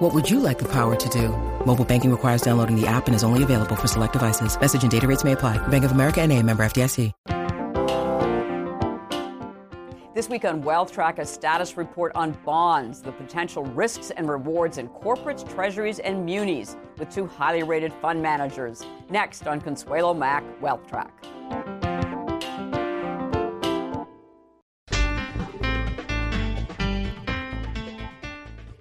What would you like the power to do? Mobile banking requires downloading the app and is only available for select devices. Message and data rates may apply. Bank of America N.A., member FDIC. This week on WealthTrack, a status report on bonds, the potential risks and rewards in corporates, treasuries, and munis with two highly rated fund managers. Next on Consuelo Mack, WealthTrack.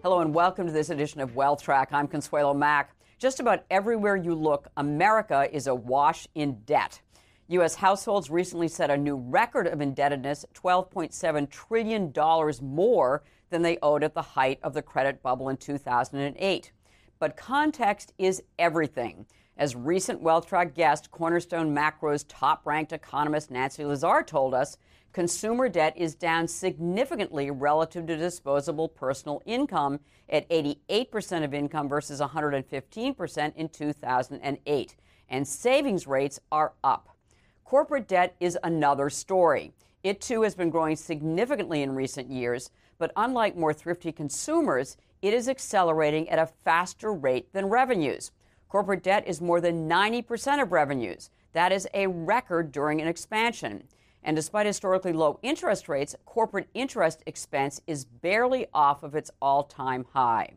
Hello and welcome to this edition of WealthTrack. I'm Consuelo Mack. Just about everywhere you look, America is awash in debt. U.S. households recently set a new record of indebtedness, $12.7 trillion more than they owed at the height of the credit bubble in 2008. But context is everything. As recent WealthTrack guest Cornerstone Macro's top-ranked economist Nancy Lazar told us, consumer debt is down significantly relative to disposable personal income at 88% of income versus 115% in 2008. And savings rates are up. Corporate debt is another story. It, too, has been growing significantly in recent years, but unlike more thrifty consumers, it is accelerating at a faster rate than revenues. Corporate debt is more than 90% of revenues. That is a record during an expansion. And despite historically low interest rates, corporate interest expense is barely off of its all-time high.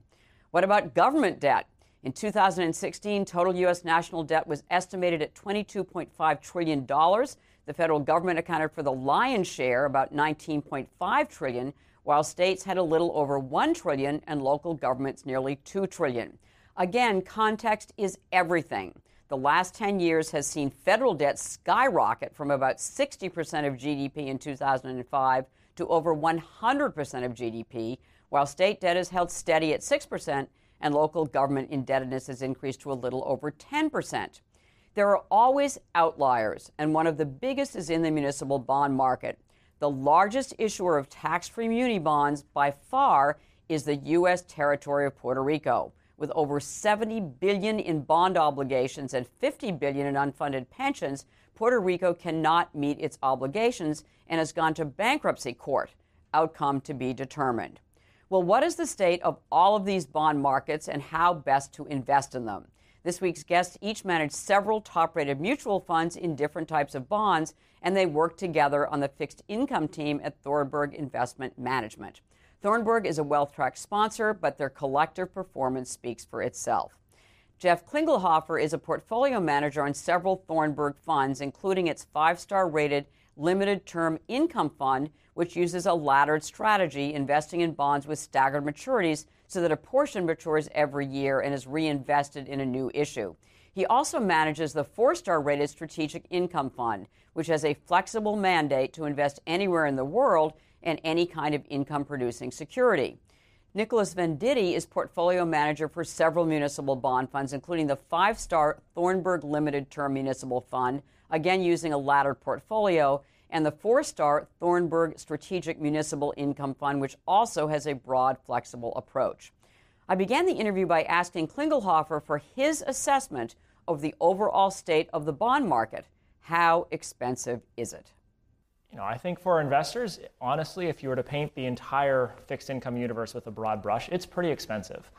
What about government debt? In 2016, total U.S. national debt was estimated at $22.5 trillion. The federal government accounted for the lion's share, about $19.5 trillion, while states had a little over $1 trillion and local governments nearly $2 trillion. Again, context is everything. The last 10 years has seen federal debt skyrocket from about 60% of GDP in 2005 to over 100% of GDP, while state debt is held steady at 6% and local government indebtedness has increased to a little over 10%. There are always outliers, and one of the biggest is in the municipal bond market. The largest issuer of tax-free muni bonds by far is the U.S. territory of Puerto Rico, with over $70 billion in bond obligations and $50 billion in unfunded pensions. Puerto Rico cannot meet its obligations and has gone to bankruptcy court, outcome to be determined. Well, what is the state of all of these bond markets and how best to invest in them? This week's guests each manage several top-rated mutual funds in different types of bonds, and they work together on the fixed income team at Thornburg Investment Management. Thornburg is a WealthTrack sponsor, but their collective performance speaks for itself. Jeff Klingelhofer is a portfolio manager on several Thornburg funds, including its five-star rated limited term income fund, which uses a laddered strategy, investing in bonds with staggered maturities so that a portion matures every year and is reinvested in a new issue. He also manages the four-star rated strategic income fund, which has a flexible mandate to invest anywhere in the world and any kind of income-producing security. Nicholas Venditti is portfolio manager for several municipal bond funds, including the five-star Thornburg Limited Term Municipal Fund, again using a laddered portfolio, and the four-star Thornburg Strategic Municipal Income Fund, which also has a broad, flexible approach. I began the interview by asking Klingelhofer for his assessment of the overall state of the bond market. How expensive is it? You know, I think for investors, honestly, if you were to paint the entire fixed income universe with a broad brush, it's pretty expensive,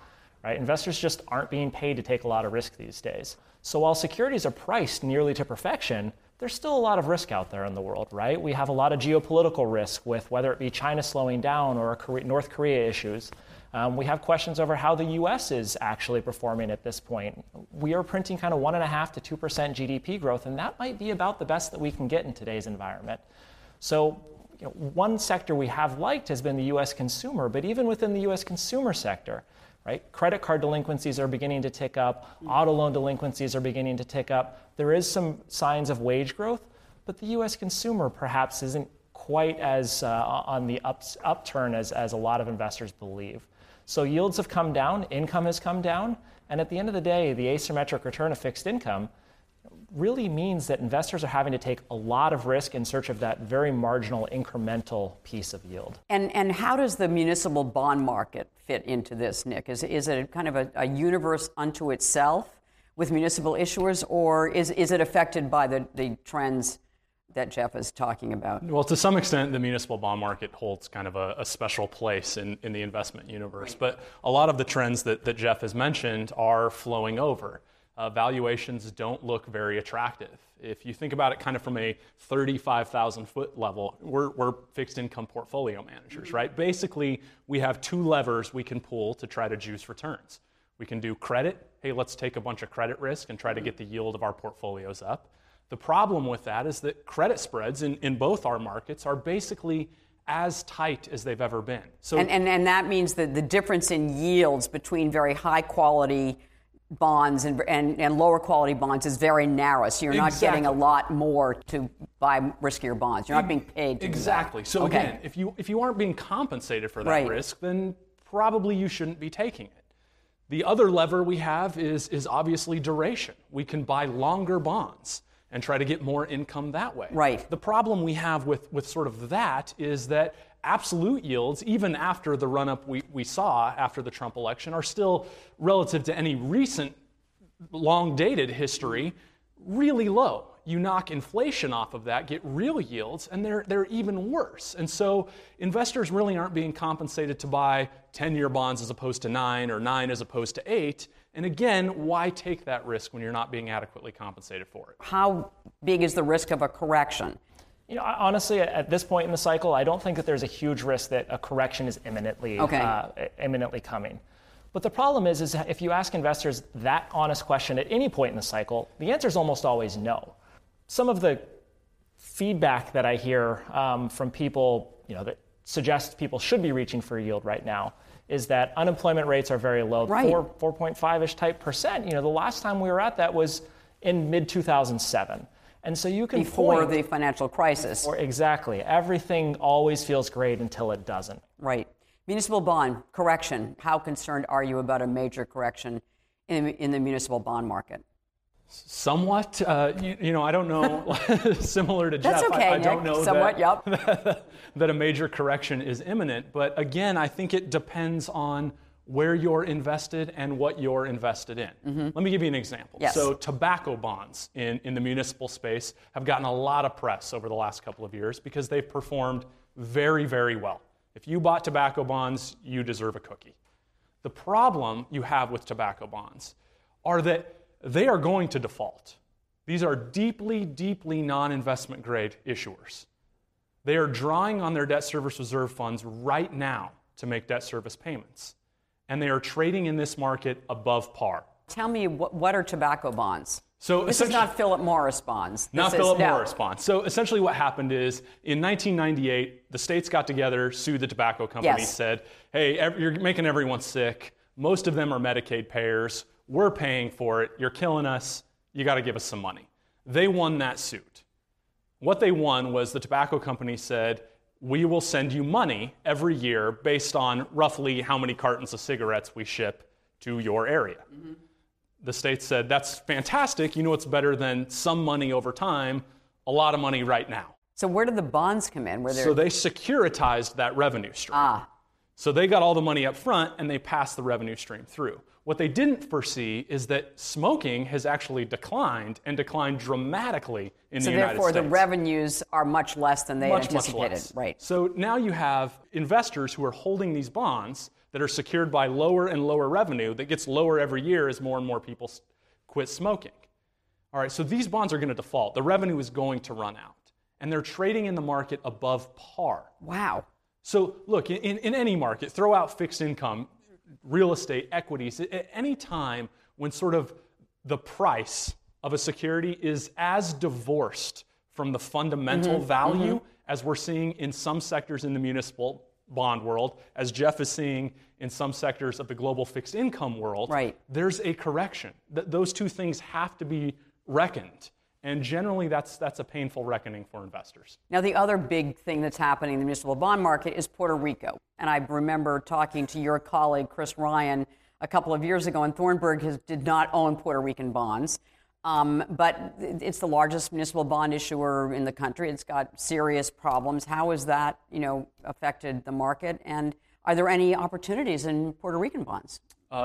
right? Investors just aren't being paid to take a lot of risk these days. So while securities are priced nearly to perfection, there's still a lot of risk out there in the world, right? We have a lot of geopolitical risk with whether it be China slowing down or North Korea issues. We have questions over how the U.S. is actually performing at this point. We are printing kind of 1.5 to 2% GDP growth, and that might be about the best that we can get in today's environment. So you know, one sector we have liked has been the U.S. consumer, but even within the U.S. consumer sector, right? Credit card delinquencies are beginning to tick up. Auto loan delinquencies are beginning to tick up. There is some signs of wage growth, but the U.S. consumer perhaps isn't quite as on the upturn as a lot of investors believe. So yields have come down, income has come down, and at the end of the day, the asymmetric return of fixed income really means that investors are having to take a lot of risk in search of that very marginal incremental piece of yield. And how does the municipal bond market fit into this, Nick? Is it kind of a universe unto itself with municipal issuers, or is it affected by the trends that Jeff is talking about? Well, to some extent, the municipal bond market holds kind of a special place in the investment universe. But a lot of the trends that Jeff has mentioned are flowing over. Valuations don't look very attractive. If you think about it kind of from a 35,000-foot level, we're fixed income portfolio managers, right? Basically, we have two levers we can pull to try to juice returns. We can do credit. Hey, let's take a bunch of credit risk and try to get the yield of our portfolios up. The problem with that is that credit spreads in both our markets are basically as tight as they've ever been. So, and that means that the difference in yields between very high-quality bonds and lower quality bonds is very narrow, so you're not getting a lot more to buy riskier bonds. You're not being paid to do that. So again, if you aren't being compensated for that risk, then probably you shouldn't be taking it. The other lever we have is obviously duration. We can buy longer bonds and try to get more income that way. Right. The problem we have with sort of that is that absolute yields, even after the run-up we saw after the Trump election, are still, relative to any recent long-dated history, really low. You knock inflation off of that, get real yields, and they're even worse. And so investors really aren't being compensated to buy 10-year bonds as opposed to 9 or 9 as opposed to 8. And again, why take that risk when you're not being adequately compensated for it? How big is the risk of a correction? You know, honestly, at this point in the cycle, I don't think that there's a huge risk that a correction is imminently coming. But the problem is if you ask investors that honest question at any point in the cycle, the answer is almost always no. Some of the feedback that I hear from people, you know, that suggests people should be reaching for yield right now is that unemployment rates are very low, 4.5-ish type percent. You know, the last time we were at that was in mid-2007. And so you can before the financial crisis. Exactly. Everything always feels great until it doesn't. Right. Municipal bond correction. How concerned are you about a major correction in the municipal bond market? Somewhat. You know, I don't know. Similar to Jeff, I don't know that a major correction is imminent. But again, I think it depends on where you're invested and what you're invested in. Mm-hmm. Let me give you an example. Yes. So tobacco bonds in the municipal space have gotten a lot of press over the last couple of years because they've performed very, very well. If you bought tobacco bonds, you deserve a cookie. The problem you have with tobacco bonds are that they are going to default. These are deeply, deeply non-investment grade issuers. They are drawing on their debt service reserve funds right now to make debt service payments. And they are trading in this market above par. Tell me, what are tobacco bonds? So this is not Philip Morris bonds. So essentially what happened is, in 1998, the states got together, sued the tobacco company, said, hey, you're making everyone sick. Most of them are Medicaid payers. We're paying for it. You're killing us. You got to give us some money. They won that suit. What they won was the tobacco company said, we will send you money every year based on roughly how many cartons of cigarettes we ship to your area. Mm-hmm. The state said, that's fantastic. You know, it's better than some money over time, a lot of money right now. So where did the bonds come in? So they securitized that revenue stream. So they got all the money up front and they passed the revenue stream through. What they didn't foresee is that smoking has actually declined dramatically in the United States. So therefore, the revenues are much less than they anticipated. Right. So now you have investors who are holding these bonds that are secured by lower and lower revenue that gets lower every year as more and more people quit smoking. All right, so these bonds are going to default. The revenue is going to run out. And they're trading in the market above par. Wow. So look, in any market, throw out fixed income, real estate, equities, at any time when sort of the price of a security is as divorced from the fundamental value as we're seeing in some sectors in the municipal bond world, as Jeff is seeing in some sectors of the global fixed income world, there's a correction. Those two things have to be reckoned. And generally, that's a painful reckoning for investors. Now, the other big thing that's happening in the municipal bond market is Puerto Rico. And I remember talking to your colleague, Chris Ryan, a couple of years ago, and Thornburg did not own Puerto Rican bonds. But it's the largest municipal bond issuer in the country. It's got serious problems. How has that, affected the market? And are there any opportunities in Puerto Rican bonds?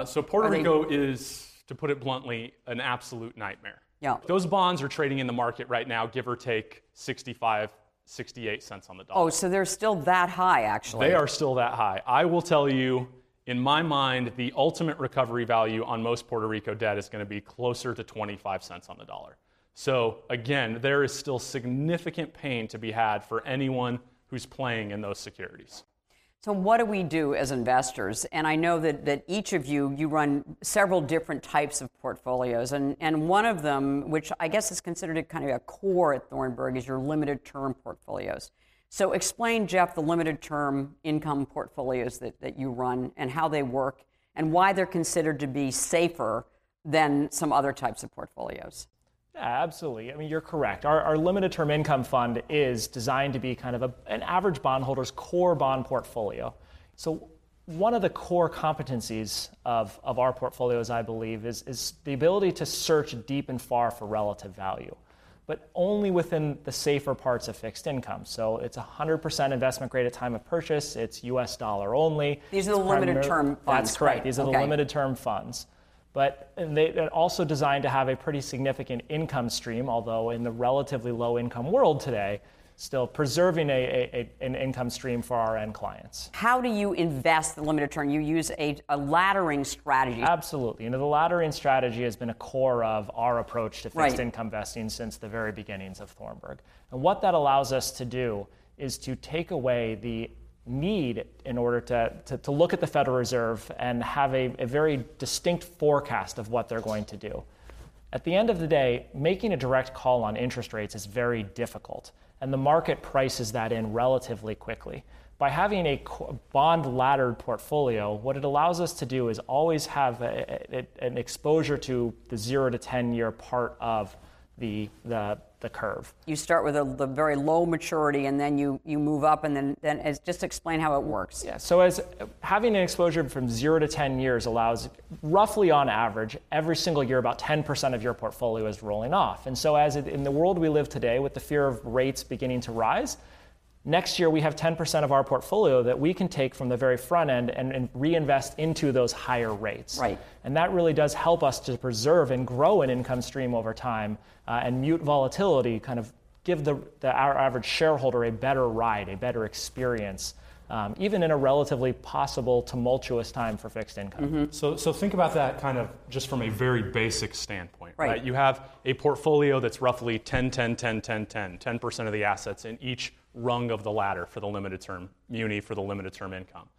So Puerto Rico is, to put it bluntly, an absolute nightmare. Yeah. Those bonds are trading in the market right now, give or take 65, 68 cents on the dollar. Oh, so they're still that high, actually. They are still that high. I will tell you, in my mind, the ultimate recovery value on most Puerto Rico debt is going to be closer to 25 cents on the dollar. So again, there is still significant pain to be had for anyone who's playing in those securities. So what do we do as investors? And I know that each of you run several different types of portfolios. And one of them, which I guess is considered kind of a core at Thornburg, is your limited term portfolios. So explain, Jeff, the limited term income portfolios that you run and how they work and why they're considered to be safer than some other types of portfolios. Yeah, absolutely. I mean, you're correct. Our limited term income fund is designed to be kind of an average bondholder's core bond portfolio. So one of the core competencies of our portfolios, I believe, is the ability to search deep and far for relative value, but only within the safer parts of fixed income. So it's 100% investment grade at time of purchase. It's U.S. dollar only. These are the limited term funds. That's correct. Right? These are the limited term funds. But they're also designed to have a pretty significant income stream, although in the relatively low income world today, still preserving an income stream for our end clients. How do you invest the limited term? You use a laddering strategy. Absolutely. The laddering strategy has been a core of our approach to fixed income vesting since the very beginnings of Thornburg. And what that allows us to do is to take away the need in order to look at the Federal Reserve and have a very distinct forecast of what they're going to do. At the end of the day, making a direct call on interest rates is very difficult, and the market prices that in relatively quickly. By having a bond laddered portfolio, what it allows us to do is always have an exposure to the 0 to 10 year part of the curve. You start with the very low maturity, and then you move up, and then just explain how it works. Yeah. So as having an exposure from 0 to 10 years allows, roughly on average, every single year about 10% of your portfolio is rolling off. And so in the world we live today, with the fear of rates beginning to rise, next year we have 10% of our portfolio that we can take from the very front end and reinvest into those higher rates. Right. And that really does help us to preserve and grow an income stream over time and mute volatility, kind of give our average shareholder a better ride, a better experience, even in a relatively possible tumultuous time for fixed income. Mm-hmm. So think about that kind of just from a very basic standpoint. Right? You have a portfolio that's roughly 10, 10, 10, 10, 10, 10% of the assets in each rung of the ladder for the limited term muni, for the limited term income.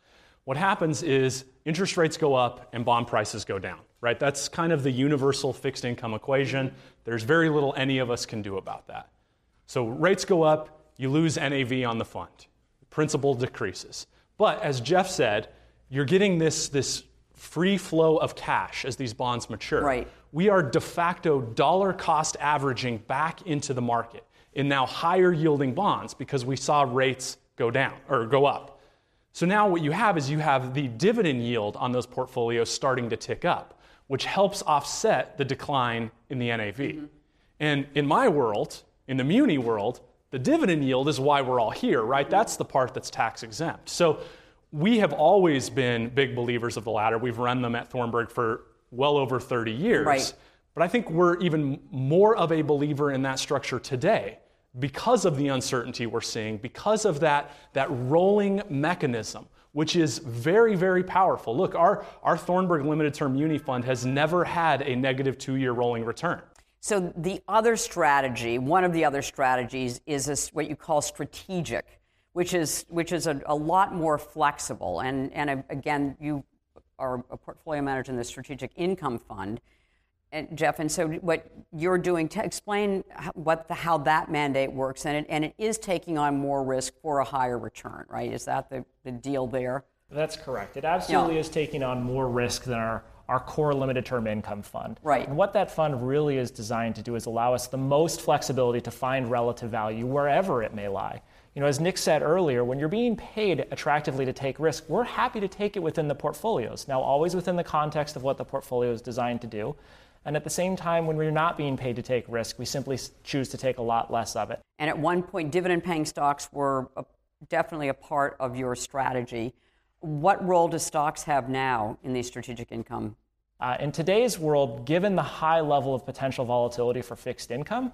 What happens is interest rates go up and bond prices go down, right? That's kind of the universal fixed income equation. There's very little any of us can do about that. So rates go up, you lose NAV on the fund. Principal decreases. But as Jeff said, you're getting this free flow of cash as these bonds mature. Right. We are de facto dollar cost averaging back into the market in now higher yielding bonds because we saw rates go down or go up. So now what you have is you have the dividend yield on those portfolios starting to tick up, which helps offset the decline in the NAV. Mm-hmm. And in my world, in the muni world, the dividend yield is why we're all here, right? That's the part that's tax exempt. So we have always been big believers of the latter. We've run them at Thornburg for well over 30 years. Right. But I think we're even more of a believer in that structure today because of the uncertainty we're seeing, because of that rolling mechanism, which is very, very powerful. Look, our Thornburg Limited Term Muni Fund has never had a negative 2 year rolling return. So the other strategy, one of the other strategies, is what you call strategic, which is a lot more flexible. And again, you are a portfolio manager in the Strategic Income Fund, and Jeff. And so what you're doing, to explain how that mandate works, and it is taking on more risk for a higher return, right? Is that the deal there? That's correct. It absolutely is taking on more risk than our core limited term income fund. Right. And what that fund really is designed to do is allow us the most flexibility to find relative value wherever it may lie. As Nick said earlier, when you're being paid attractively to take risk, we're happy to take it within the portfolios. Now, always within the context of what the portfolio is designed to do. And at the same time, when we're not being paid to take risk, we simply choose to take a lot less of it. And at one point, dividend-paying stocks were definitely a part of your strategy. What role do stocks have now in the strategic income? In today's world, given the high level of potential volatility for fixed income,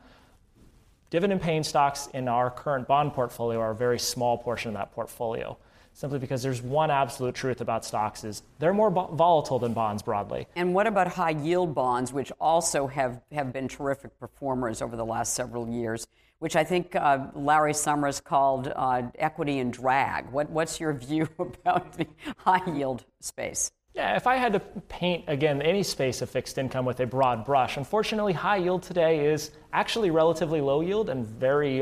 dividend-paying stocks in our current bond portfolio are a very small portion of that portfolio, simply because there's one absolute truth about stocks is they're more volatile than bonds broadly. And what about high-yield bonds, which also have been terrific performers over the last several years, which I think Larry Summers called equity and drag. What's your view about the high-yield space? Yeah, if I had to paint, again, any space of fixed income with a broad brush, unfortunately, high yield today is actually relatively low yield and very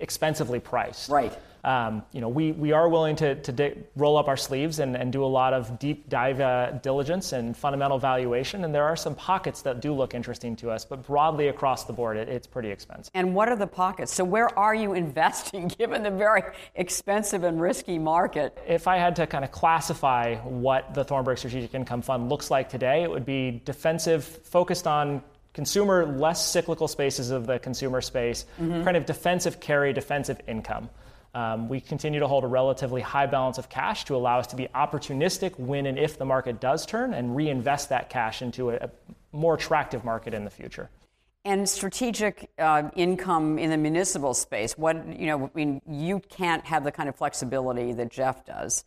expensively priced. Right. We are willing to roll up our sleeves and do a lot of deep dive diligence and fundamental valuation, and there are some pockets that do look interesting to us, but broadly across the board, it's pretty expensive. And what are the pockets? So where are you investing, given the very expensive and risky market? If I had to kind of classify what the Thornburg Strategic Income Fund looks like today, it would be defensive, focused on consumer, less cyclical spaces of the consumer space, kind of defensive carry, defensive income. We continue to hold a relatively high balance of cash to allow us to be opportunistic when and if the market does turn and reinvest that cash into a more attractive market in the future. And strategic income in the municipal space, you can't have the kind of flexibility that Jeff does.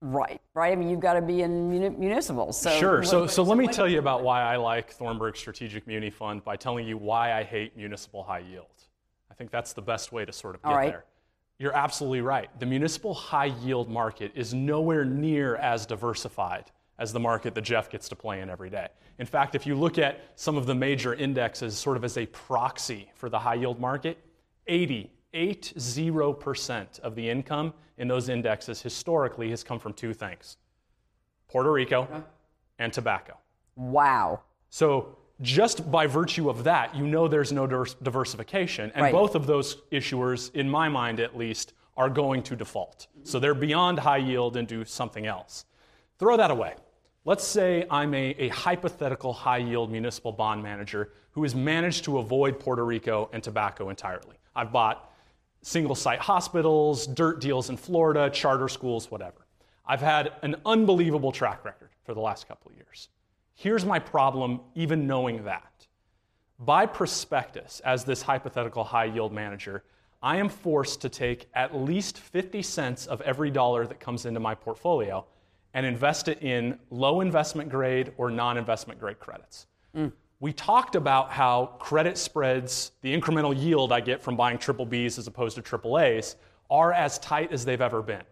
Right. I mean, you've got to be in municipal. Sure. So let me tell you about why I like Thornburg Strategic Muni Fund by telling you why I hate municipal high yield. I think that's the best way to sort of get there. You're absolutely right. The municipal high yield market is nowhere near as diversified as the market that Jeff gets to play in every day. In fact, if you look at some of the major indexes sort of as a proxy for the high yield market, 80% of the income in those indexes historically has come from two things: Puerto Rico and tobacco. Wow. So just by virtue of that, you know there's no diversification. And both of those issuers, in my mind at least, are going to default. So they're beyond high yield and do something else. Throw that away. Let's say I'm a hypothetical high yield municipal bond manager who has managed to avoid Puerto Rico and tobacco entirely. I've bought single-site hospitals, dirt deals in Florida, charter schools, whatever. I've had an unbelievable track record for the last couple of years. Here's my problem, even knowing that. By prospectus, as this hypothetical high-yield manager, I am forced to take at least 50 cents of every dollar that comes into my portfolio and invest it in low investment grade or non-investment grade credits. We talked about how credit spreads, the incremental yield I get from buying triple Bs as opposed to triple As, are as tight as they've ever been,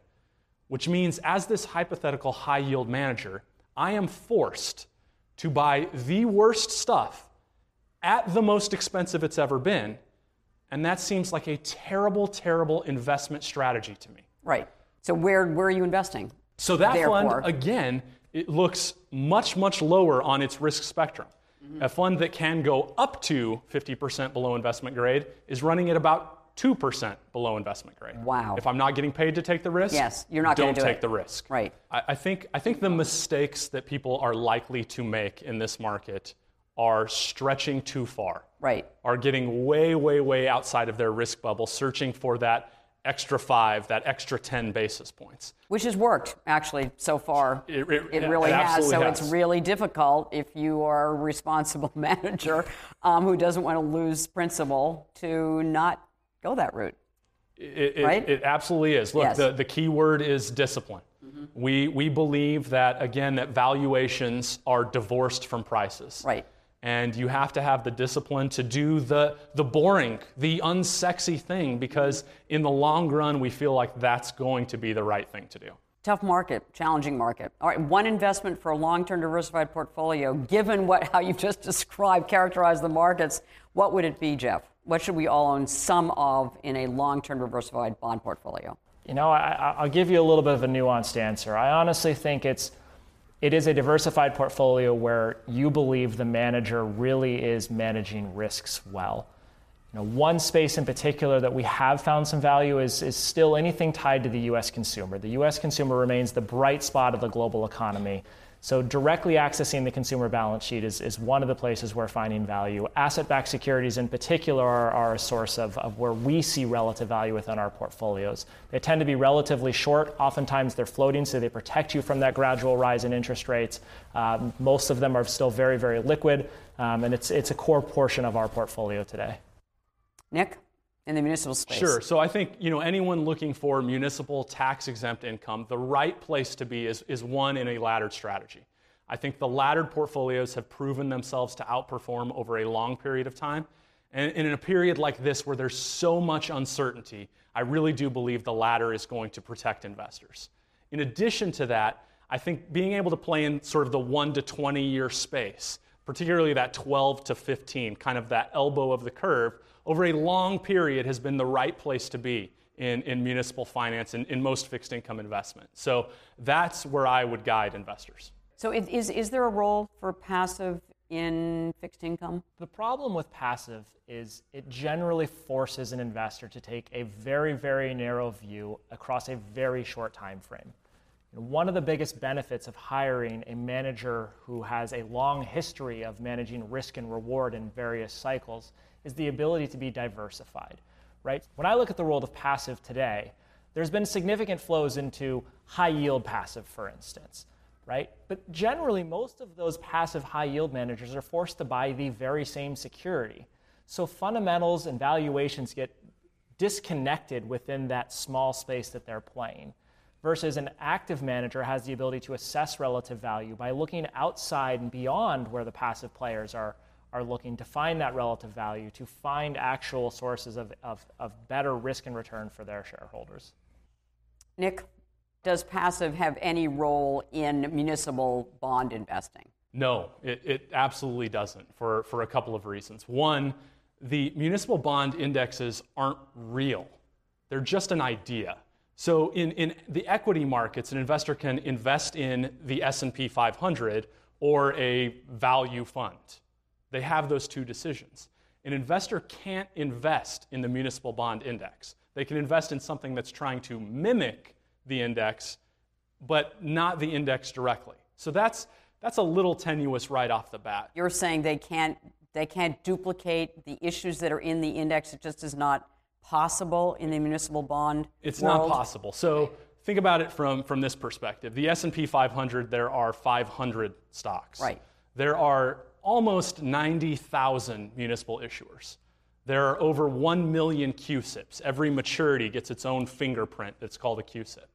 which means as this hypothetical high yield manager, I am forced to buy the worst stuff at the most expensive it's ever been, and that seems like a terrible, terrible investment strategy to me. Right. So where are you investing? So that fund, again, it looks much, much lower on its risk spectrum. A fund that can go up to 50% below investment grade is running at about 2% below investment grade. Wow. If I'm not getting paid to take the risk, you're not going to take the risk. Right. I think the mistakes that people are likely to make in this market are stretching too far. Right. Are getting way, way, way outside of their risk bubble, searching for that extra 5, that extra 10 basis points. Which has worked, actually, so far. It really has. So it's really difficult if you are a responsible manager who doesn't want to lose principal to not go that route. It absolutely is. Look, the key word is discipline. We believe that, again, that valuations are divorced from prices. Right. And you have to have the discipline to do the boring, the unsexy thing, because in the long run, we feel like that's going to be the right thing to do. Tough market, challenging market. All right, one investment for a long-term diversified portfolio, given how you've just described, characterized the markets, what would it be, Jeff? What should we all own some of in a long-term diversified bond portfolio? You know, I'll give you a little bit of a nuanced answer. I honestly think it is a diversified portfolio where you believe the manager really is managing risks well. You know, one space in particular that we have found some value is still anything tied to the U.S. consumer. The U.S. consumer remains the bright spot of the global economy. So directly accessing the consumer balance sheet is one of the places we're finding value. Asset-backed securities in particular are a source of where we see relative value within our portfolios. They tend to be relatively short. Oftentimes they're floating, so they protect you from that gradual rise in interest rates. Most of them are still very, very liquid, and it's a core portion of our portfolio today. Nick? In the municipal space. Sure. So I think, you know, anyone looking for municipal tax-exempt income, the right place to be is one in a laddered strategy. I think the laddered portfolios have proven themselves to outperform over a long period of time. And in a period like this where there's so much uncertainty, I really do believe the ladder is going to protect investors. In addition to that, I think being able to play in sort of the 1 to 20 year space, particularly that 12 to 15, kind of that elbow of the curve, over a long period has been the right place to be in municipal finance and in most fixed income investment. So that's where I would guide investors. So is there a role for passive in fixed income? The problem with passive is it generally forces an investor to take a very, very narrow view across a very short time frame. And one of the biggest benefits of hiring a manager who has a long history of managing risk and reward in various cycles is the ability to be diversified, right? When I look at the world of passive today, there's been significant flows into high-yield passive, for instance, right? But generally, most of those passive high-yield managers are forced to buy the very same security. So fundamentals and valuations get disconnected within that small space that they're playing, versus an active manager has the ability to assess relative value by looking outside and beyond where the passive players are looking to find that relative value, to find actual sources of better risk and return for their shareholders. Nick, does passive have any role in municipal bond investing? No, it absolutely doesn't for a couple of reasons. One, the municipal bond indexes aren't real. They're just an idea. So in the equity markets, an investor can invest in the S&P 500 or a value fund. They have those two decisions. An investor can't invest in the municipal bond index. They can invest in something that's trying to mimic the index, but not the index directly. So that's a little tenuous right off the bat. You're saying they can't duplicate the issues that are in the index. It just is not possible in the municipal bond It's world? Not possible. So think about it from this perspective. The S&P 500, there are 500 stocks. Right. There are almost 90,000 municipal issuers. There are over 1 million QSIPs. Every maturity gets its own fingerprint that's called a QSIP.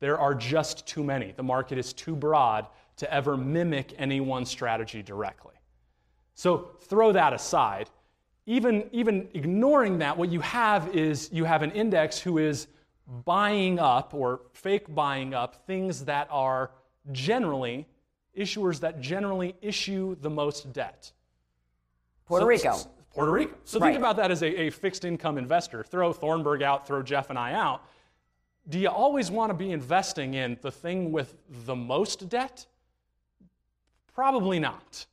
There are just too many. The market is too broad to ever mimic any one strategy directly. So throw that aside. Even ignoring that, what you have an index who is buying up or fake buying up things that are generally issuers that generally issue the most debt. Puerto Rico. So right. Think about that as a fixed income investor. Throw Thornburg out, throw Jeff and I out. Do you always want to be investing in the thing with the most debt? Probably not.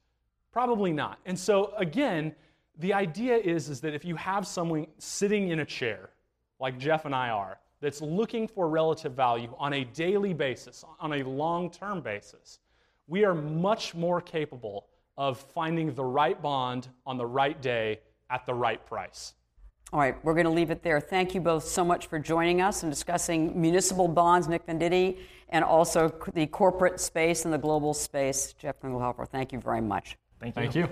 And so again, the idea is that if you have someone sitting in a chair, like Jeff and I are, that's looking for relative value on a daily basis, on a long-term basis, we are much more capable of finding the right bond on the right day at the right price. All right, we're going to leave it there. Thank you both so much for joining us and discussing municipal bonds, Nick Venditti, and also the corporate space and the global space, Jeff Klingelhofer. Thank you very much. Thank you.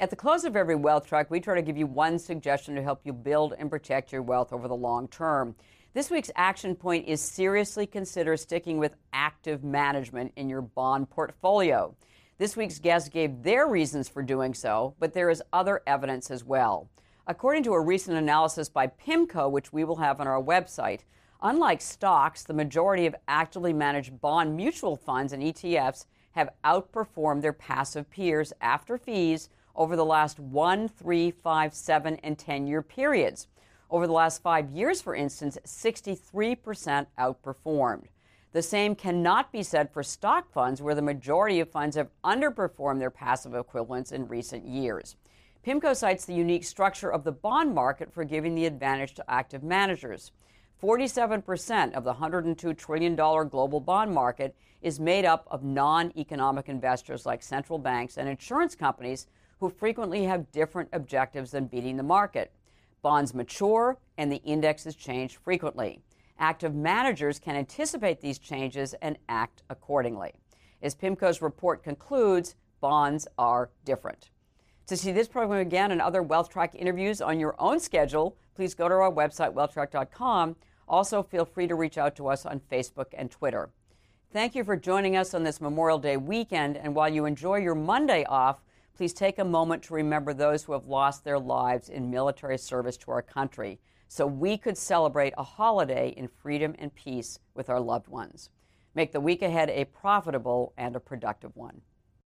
At the close of every Wealth Track, we try to give you one suggestion to help you build and protect your wealth over the long term. This week's action point is seriously consider sticking with active management in your bond portfolio. This week's guests gave their reasons for doing so, but there is other evidence as well. According to a recent analysis by PIMCO, which we will have on our website, unlike stocks, the majority of actively managed bond mutual funds and ETFs have outperformed their passive peers after fees over the last 1, 3, 5, 7, and 10-year periods. Over the last 5 years, for instance, 63% outperformed. The same cannot be said for stock funds, where the majority of funds have underperformed their passive equivalents in recent years. PIMCO cites the unique structure of the bond market for giving the advantage to active managers. 47% of the $102 trillion global bond market is made up of non-economic investors like central banks and insurance companies who frequently have different objectives than beating the market. Bonds mature and the indexes change frequently. Active managers can anticipate these changes and act accordingly. As PIMCO's report concludes, bonds are different. To see this program again and other WealthTrack interviews on your own schedule, please go to our website, WealthTrack.com. Also, feel free to reach out to us on Facebook and Twitter. Thank you for joining us on this Memorial Day weekend. And while you enjoy your Monday off, please take a moment to remember those who have lost their lives in military service to our country, so we could celebrate a holiday in freedom and peace with our loved ones. Make the week ahead a profitable and a productive one.